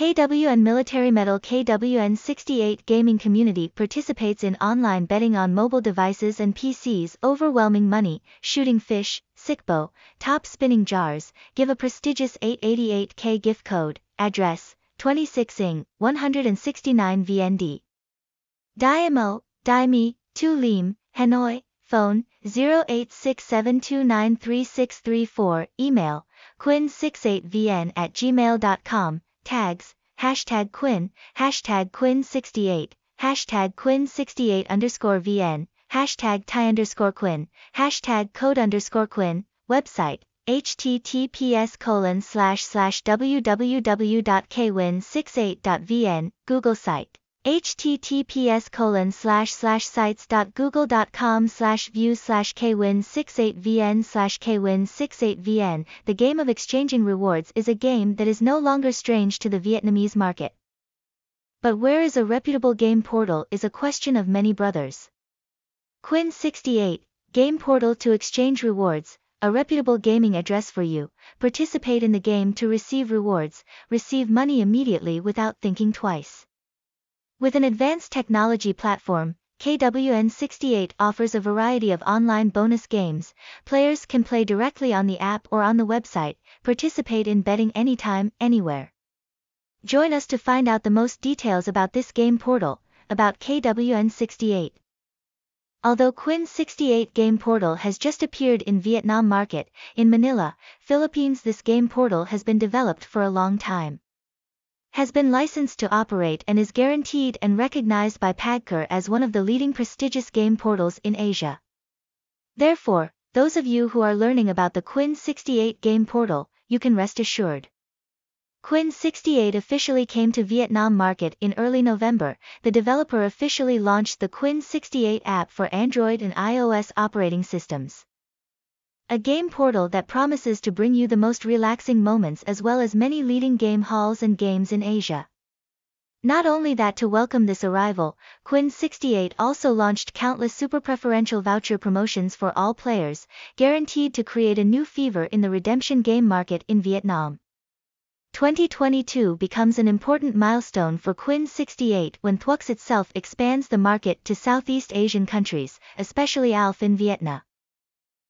KWIN Military Medal KWIN68 gaming community participates in online betting on mobile devices and PCs. Overwhelming money, shooting fish, Sikbo, top spinning jars. Give a prestigious 888K gift code, address, 26 Ing, 169 VND. Diamo, Daimi, Tu Lim, Hanoi, phone, 0867293634, email, kwin68vn@gmail.com. Tags, hashtag Quin, hashtag Quin68, hashtag Quin68_VN, hashtag Thai_Quin, hashtag code_Quin, website, https://www.kwin68.vn, Google site, https://sites.google.com/view/kwin68vn/kwin68vn. The game of exchanging rewards is a game that is no longer strange to the Vietnamese market. But where is a reputable game portal is a question of many brothers. KWIN68, game portal to exchange rewards, a reputable gaming address for you. Participate in the game to receive rewards, receive money immediately without thinking twice. With an advanced technology platform, KWIN68 offers a variety of online bonus games. Players can play directly on the app or on the website, participate in betting anytime, anywhere. Join us to find out the most details about this game portal, about KWIN68. Although KWIN68 game portal has just appeared in Vietnam market, in Manila, Philippines this game portal has been developed for a long time. Has been licensed to operate and is guaranteed and recognized by PAGCOR as one of the leading prestigious game portals in Asia. Therefore, those of you who are learning about the KWIN68 game portal, you can rest assured. KWIN68 officially came to Vietnam market in early November. The developer officially launched the KWIN68 app for Android and iOS operating systems. A game portal that promises to bring you the most relaxing moments as well as many leading game halls and games in Asia. Not only that, to welcome this arrival, KWIN68 also launched countless super preferential voucher promotions for all players, guaranteed to create a new fever in the redemption game market in Vietnam. 2022 becomes an important milestone for KWIN68 when Thwux itself expands the market to Southeast Asian countries, especially ALF in Vietnam.